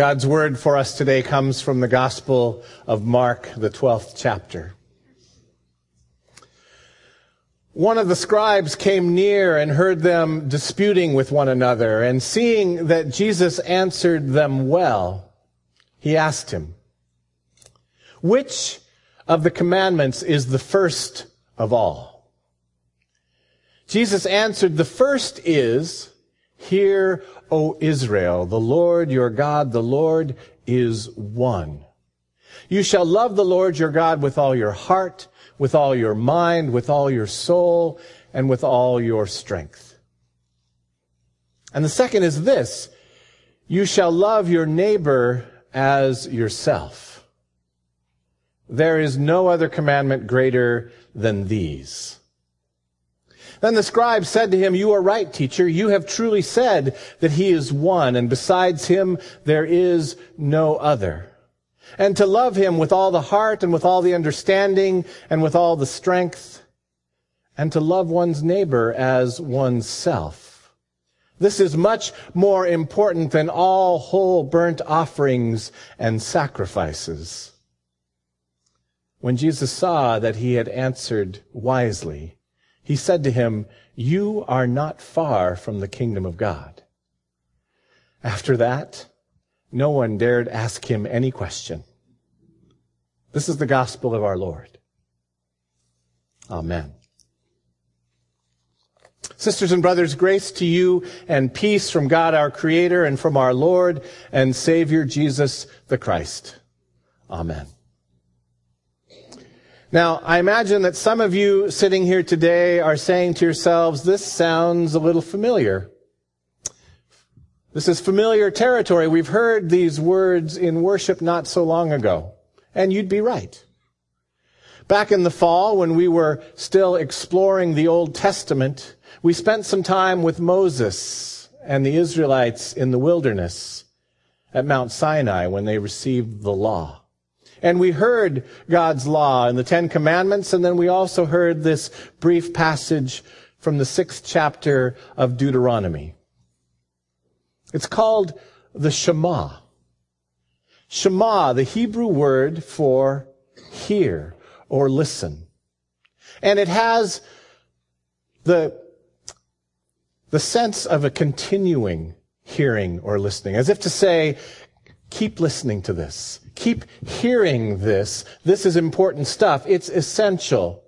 God's word for us today comes from the Gospel of Mark, the 12th chapter. One of the scribes came near and heard them disputing with one another, and seeing that Jesus answered them well, he asked him, "Which of the commandments is the first of all?" Jesus answered, "The first is, 'Hear, O Israel, the Lord your God, the Lord is one. You shall love the Lord your God with all your heart, with all your mind, with all your soul, and with all your strength.' And the second is this, 'You shall love your neighbor as yourself.' There is no other commandment greater than these." Then the scribe said to him, "You are right, teacher. You have truly said that he is one, and besides him there is no other. And to love him with all the heart and with all the understanding and with all the strength, and to love one's neighbor as oneself. This is much more important than all whole burnt offerings and sacrifices." When Jesus saw that he had answered wisely, he said to him, "You are not far from the kingdom of God." After that, no one dared ask him any question. This is the gospel of our Lord. Amen. Sisters and brothers, grace to you and peace from God our Creator and from our Lord and Savior Jesus the Christ. Amen. Now, I imagine that some of you sitting here today are saying to yourselves, "This sounds a little familiar. This is familiar territory. We've heard these words in worship not so long ago." And you'd be right. Back in the fall, when we were still exploring the Old Testament, we spent some time with Moses and the Israelites in the wilderness at Mount Sinai when they received the law. And we heard God's law and the Ten Commandments, and then we also heard this brief passage from the 6th chapter of Deuteronomy. It's called the Shema. Shema, the Hebrew word for hear or listen. And it has the sense of a continuing hearing or listening, as if to say, keep listening to this. Keep hearing this. This is important stuff. It's essential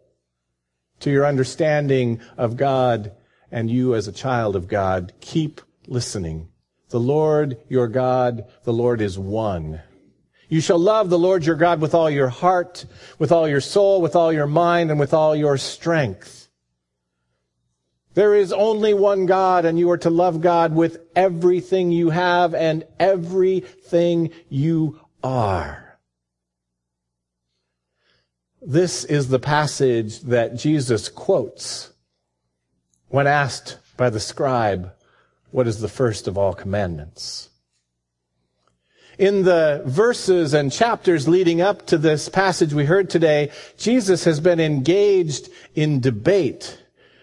to your understanding of God and you as a child of God. Keep listening. The Lord your God, the Lord is one. You shall love the Lord your God with all your heart, with all your soul, with all your mind, and with all your strength. There is only one God, and you are to love God with everything you have and everything you are. This is the passage that Jesus quotes when asked by the scribe, "What is the first of all commandments?" In the verses and chapters leading up to this passage we heard today, Jesus has been engaged in debate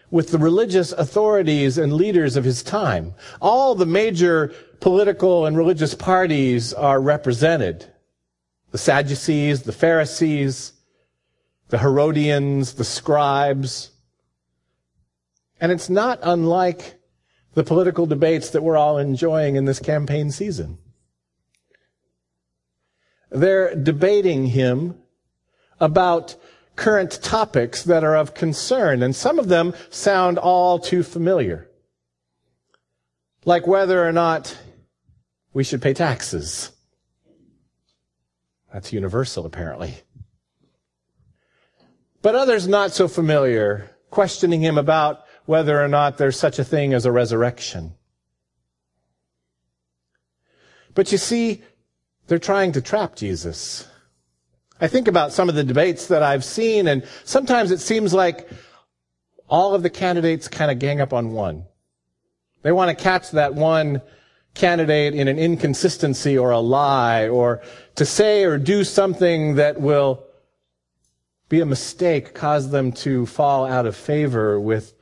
with the religious authorities and leaders of his time. All the major political and religious parties are represented. The Sadducees, the Pharisees, the Herodians, the scribes. And it's not unlike the political debates that we're all enjoying in this campaign season. They're debating him about current topics that are of concern, and some of them sound all too familiar, like whether or not we should pay taxes. That's universal, apparently. But others not so familiar, questioning him about whether or not there's such a thing as a resurrection. But you see, they're trying to trap Jesus. I think about some of the debates that I've seen, and sometimes it seems like all of the candidates kind of gang up on one. They want to catch that one candidate in an inconsistency or a lie, or to say or do something that will be a mistake, cause them to fall out of favor with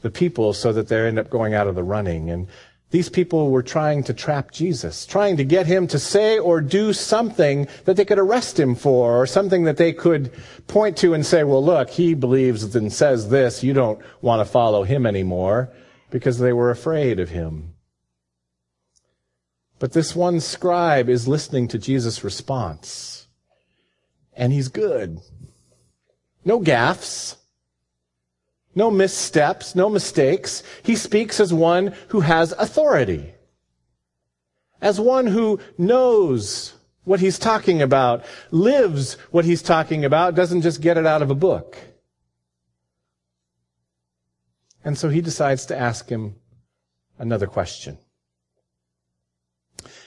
the people so that they end up going out of the running. And These people were trying to trap Jesus, trying to get him to say or do something that they could arrest him for, or something that they could point to and say, well, look, he believes and says this. You don't want to follow him anymore, because they were afraid of him. But this one scribe is listening to Jesus' response, and he's good. No gaffes. No missteps, no mistakes. He speaks as one who has authority, as one who knows what he's talking about, lives what he's talking about, doesn't just get it out of a book. And so he decides to ask him another question.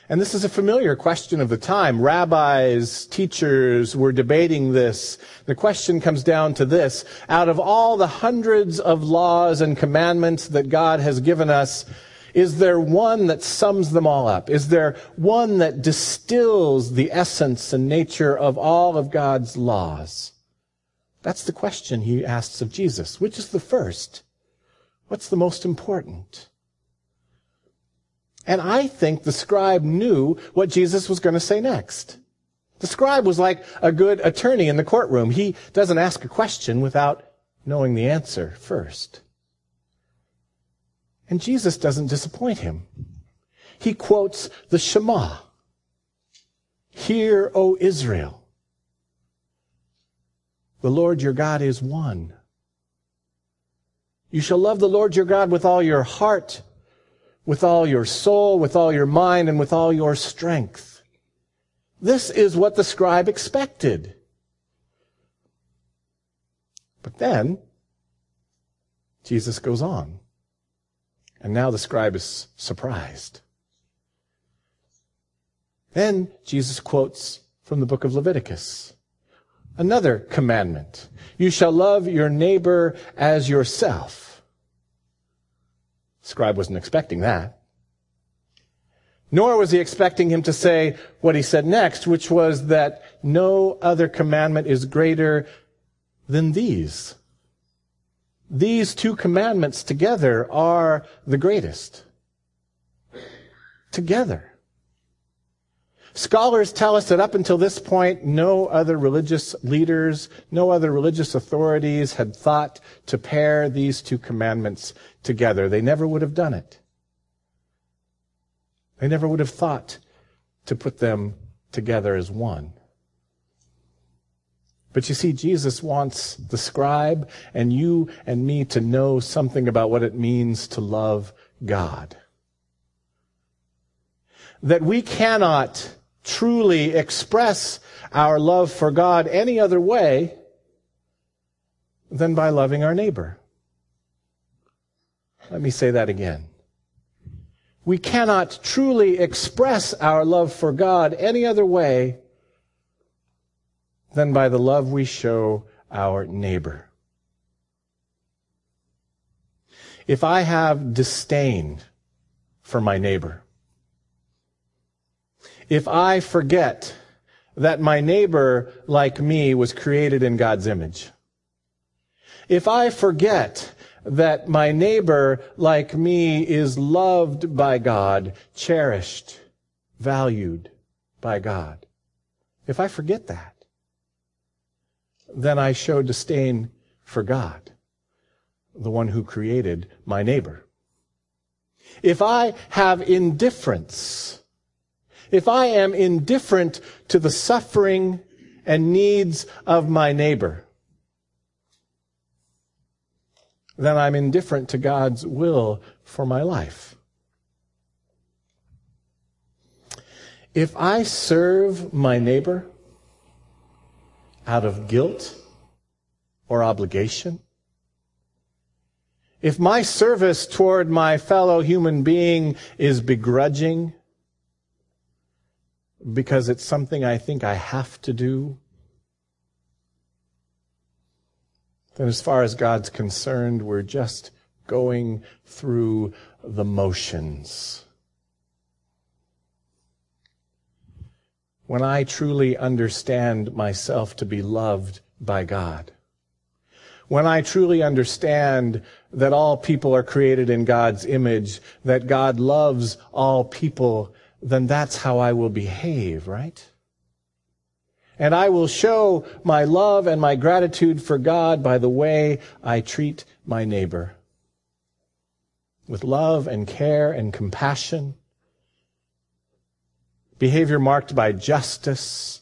And this is a familiar question of the time. Rabbis, teachers were debating this. The question comes down to this. Out of all the hundreds of laws and commandments that God has given us, is there one that sums them all up? Is there one that distills the essence and nature of all of God's laws? That's the question he asks of Jesus. Which is the first? What's the most important? And I think the scribe knew what Jesus was going to say next. The scribe was like a good attorney in the courtroom. He doesn't ask a question without knowing the answer first. And Jesus doesn't disappoint him. He quotes the Shema. Hear, O Israel, the Lord your God is one. You shall love the Lord your God with all your heart, with all your soul, with all your mind, and with all your strength. This is what the scribe expected. But then, Jesus goes on. And now the scribe is surprised. Then Jesus quotes from the book of Leviticus, another commandment. You shall love your neighbor as yourself. Scribe wasn't expecting that. Nor was he expecting him to say what he said next, which was that no other commandment is greater than these. These two commandments together are the greatest. Together. Scholars tell us that up until this point, no other religious leaders, no other religious authorities had thought to pair these two commandments together. They never would have done it. They never would have thought to put them together as one. But you see, Jesus wants the scribe and you and me to know something about what it means to love God. That we cannot truly express our love for God any other way than by loving our neighbor. Let me say that again. We cannot truly express our love for God any other way than by the love we show our neighbor. If I have disdain for my neighbor, if I forget that my neighbor, like me, was created in God's image, if I forget that my neighbor, like me, is loved by God, cherished, valued by God, if I forget that, then I show disdain for God, the one who created my neighbor. If I have indifference, if I am indifferent to the suffering and needs of my neighbor, then I'm indifferent to God's will for my life. If I serve my neighbor out of guilt or obligation, if my service toward my fellow human being is begrudging, because it's something I think I have to do, then as far as God's concerned, we're just going through the motions. When I truly understand myself to be loved by God, when I truly understand that all people are created in God's image, that God loves all people, then that's how I will behave, right? And I will show my love and my gratitude for God by the way I treat my neighbor. With love and care and compassion. Behavior marked by justice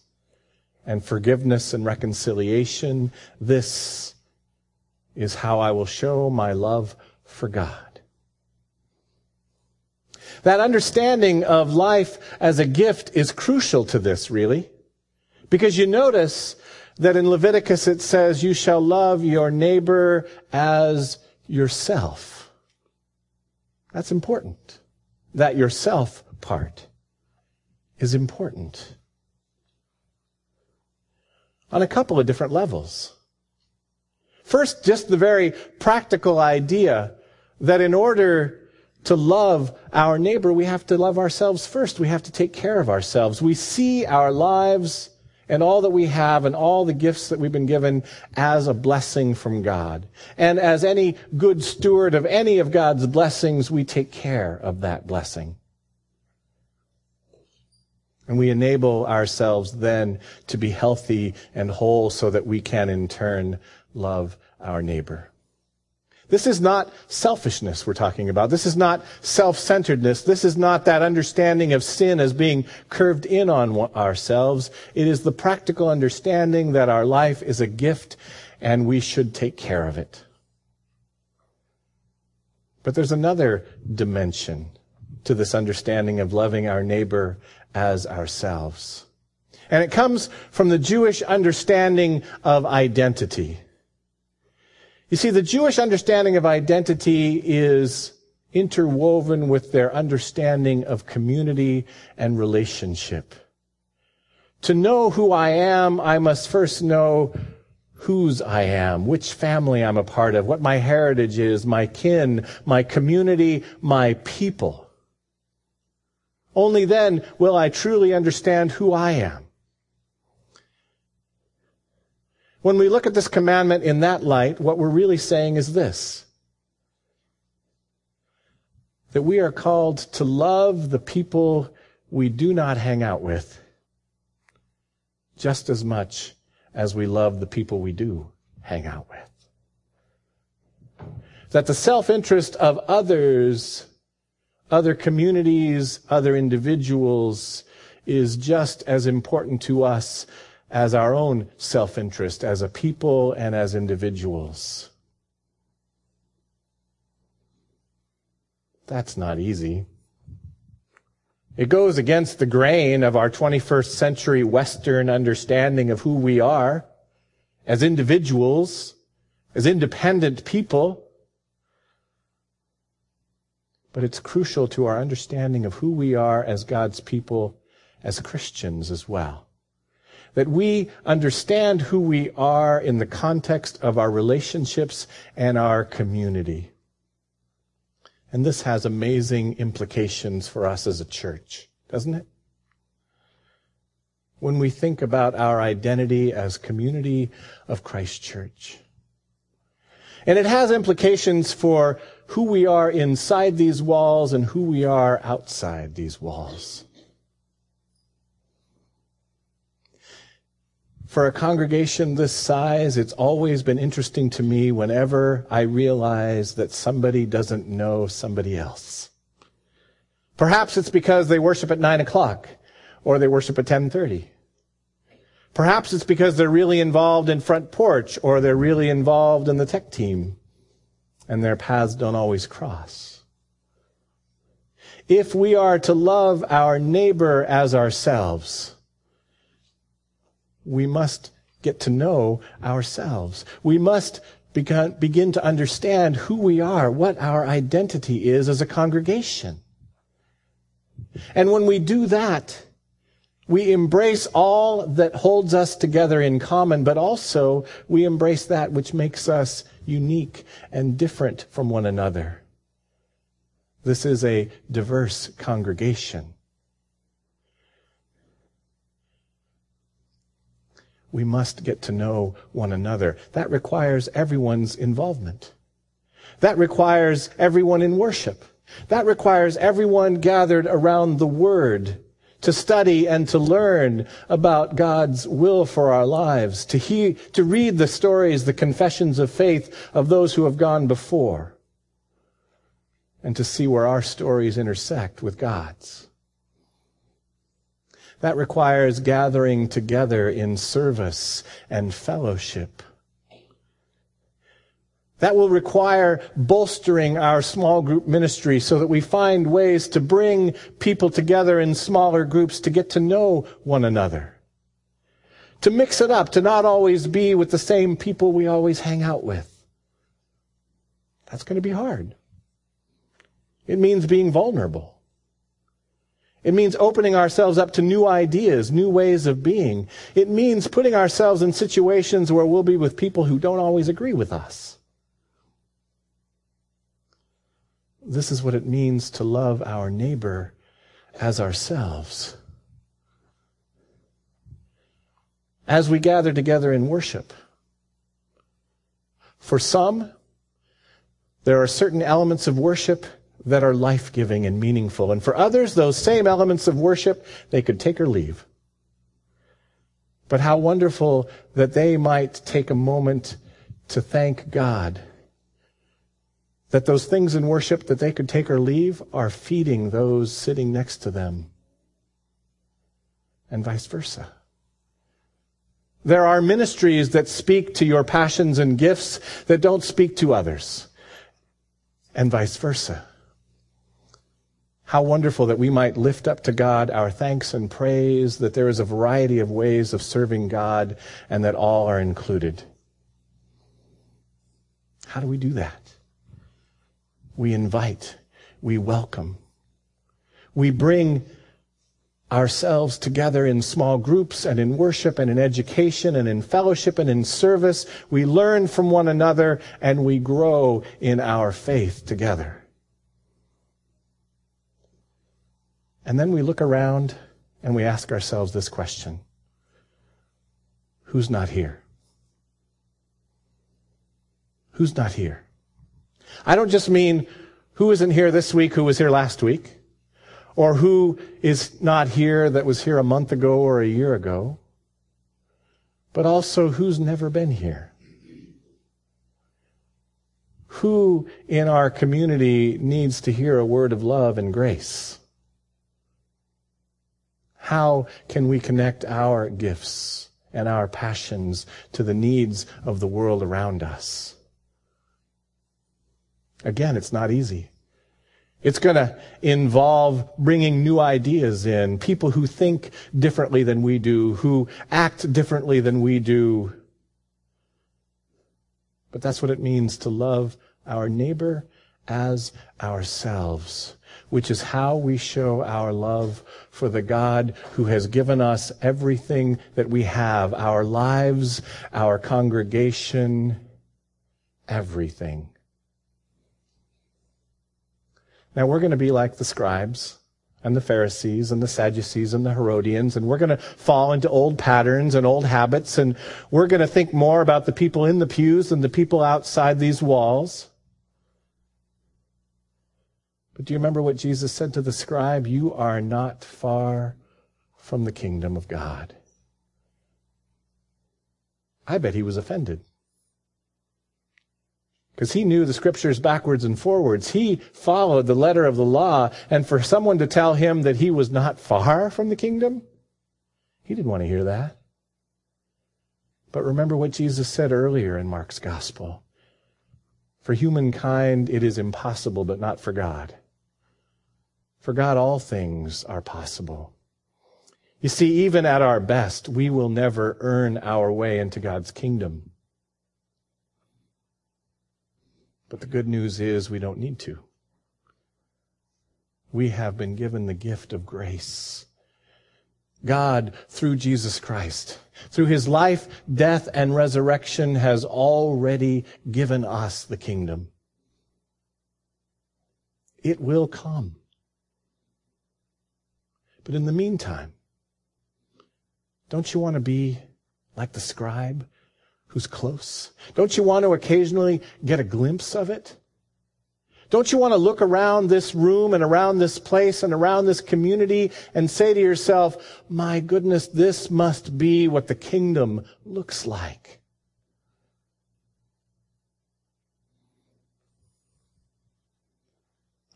and forgiveness and reconciliation. This is how I will show my love for God. That understanding of life as a gift is crucial to this, really. Because you notice that in Leviticus it says, you shall love your neighbor as yourself. That's important. That yourself part is important. On a couple of different levels. First, just the very practical idea that in order to love our neighbor, we have to love ourselves first. We have to take care of ourselves. We see our lives and all that we have and all the gifts that we've been given as a blessing from God. And as any good steward of any of God's blessings, we take care of that blessing. And we enable ourselves then to be healthy and whole so that we can in turn love our neighbor. This is not selfishness we're talking about. This is not self-centeredness. This is not that understanding of sin as being curved in on ourselves. It is the practical understanding that our life is a gift and we should take care of it. But there's another dimension to this understanding of loving our neighbor as ourselves. And it comes from the Jewish understanding of identity. You see, the Jewish understanding of identity is interwoven with their understanding of community and relationship. To know who I am, I must first know whose I am, which family I'm a part of, what my heritage is, my kin, my community, my people. Only then will I truly understand who I am. When we look at this commandment in that light, what we're really saying is this: that we are called to love the people we do not hang out with just as much as we love the people we do hang out with. That the self-interest of others, other communities, other individuals is just as important to us as our own self-interest, as a people and as individuals. That's not easy. It goes against the grain of our 21st century Western understanding of who we are as individuals, as independent people. But it's crucial to our understanding of who we are as God's people, as Christians as well. That we understand who we are in the context of our relationships and our community. And this has amazing implications for us as a church, doesn't it? When we think about our identity as community of Christ Church. And it has implications for who we are inside these walls and who we are outside these walls. For a congregation this size, it's always been interesting to me whenever I realize that somebody doesn't know somebody else. Perhaps it's because they worship at 9 o'clock or they worship at 10:30. Perhaps it's because they're really involved in front porch or they're really involved in the tech team and their paths don't always cross. If we are to love our neighbor as ourselves, we must get to know ourselves. We must begin to understand who we are, what our identity is as a congregation. And when we do that, we embrace all that holds us together in common, but also we embrace that which makes us unique and different from one another. This is a diverse congregation. We must get to know one another. That requires everyone's involvement. That requires everyone in worship. That requires everyone gathered around the Word to study and to learn about God's will for our lives, to read the stories, the confessions of faith of those who have gone before, and to see where our stories intersect with God's. That requires gathering together in service and fellowship. That will require bolstering our small group ministry so that we find ways to bring people together in smaller groups to get to know one another. To mix it up, to not always be with the same people we always hang out with. That's going to be hard. It means being vulnerable. It means opening ourselves up to new ideas, new ways of being. It means putting ourselves in situations where we'll be with people who don't always agree with us. This is what it means to love our neighbor as ourselves. As we gather together in worship, for some, there are certain elements of worship that are life-giving and meaningful. And for others, those same elements of worship, they could take or leave. But how wonderful that they might take a moment to thank God that those things in worship that they could take or leave are feeding those sitting next to them, and vice versa. There are ministries that speak to your passions and gifts that don't speak to others, and vice versa. How wonderful that we might lift up to God our thanks and praise, that there is a variety of ways of serving God and that all are included. How do we do that? We invite, we welcome. We bring ourselves together in small groups and in worship and in education and in fellowship and in service. We learn from one another and we grow in our faith together. And then we look around and we ask ourselves this question: who's not here? Who's not here? I don't just mean who isn't here this week, who was here last week, or who is not here that was here a month ago or a year ago, but also who's never been here. Who in our community needs to hear a word of love and grace? How can we connect our gifts and our passions to the needs of the world around us? Again, it's not easy. It's going to involve bringing new ideas in, people who think differently than we do, who act differently than we do. But that's what it means to love our neighbor as ourselves, which is how we show our love for the God who has given us everything that we have, our lives, our congregation, everything. Now we're going to be like the scribes and the Pharisees and the Sadducees and the Herodians, and we're going to fall into old patterns and old habits, and we're going to think more about the people in the pews than the people outside these walls. But do you remember what Jesus said to the scribe? You are not far from the kingdom of God. I bet he was offended, because he knew the scriptures backwards and forwards. He followed the letter of the law, and for someone to tell him that he was not far from the kingdom, he didn't want to hear that. But remember what Jesus said earlier in Mark's gospel. For humankind it is impossible, but not for God. For God all things are possible. You see, even at our best, we will never earn our way into God's kingdom. But the good news is we don't need to. We have been given the gift of grace. God, through Jesus Christ, through his life, death, and resurrection, has already given us the kingdom. It will come. But in the meantime, don't you want to be like the scribe who's close? Don't you want to occasionally get a glimpse of it? Don't you want to look around this room and around this place and around this community and say to yourself, my goodness, this must be what the kingdom looks like?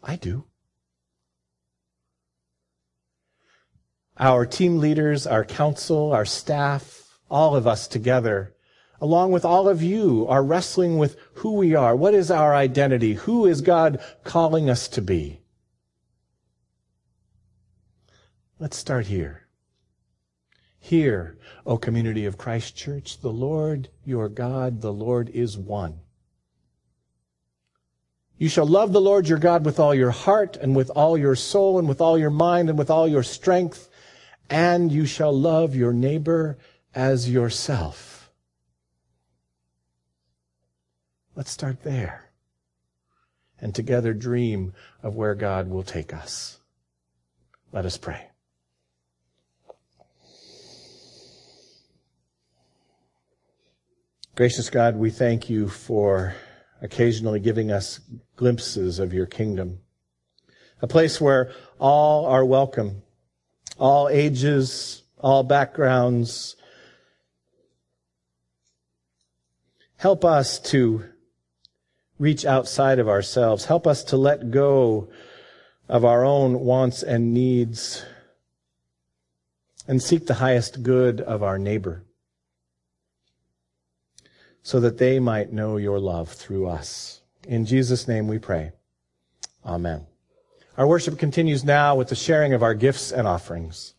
I do. Our team leaders, our council, our staff, all of us together, along with all of you, are wrestling with who we are. What is our identity? Who is God calling us to be? Let's start here. Here, O community of Christ Church, the Lord your God, the Lord is one. You shall love the Lord your God with all your heart and with all your soul and with all your mind and with all your strength, and you shall love your neighbor as yourself. Let's start there and together dream of where God will take us. Let us pray. Gracious God, we thank you for occasionally giving us glimpses of your kingdom, a place where all are welcome, all ages, all backgrounds. Help us to reach outside of ourselves. Help us to let go of our own wants and needs and seek the highest good of our neighbor so that they might know your love through us. In Jesus' name we pray. Amen. Our worship continues now with the sharing of our gifts and offerings.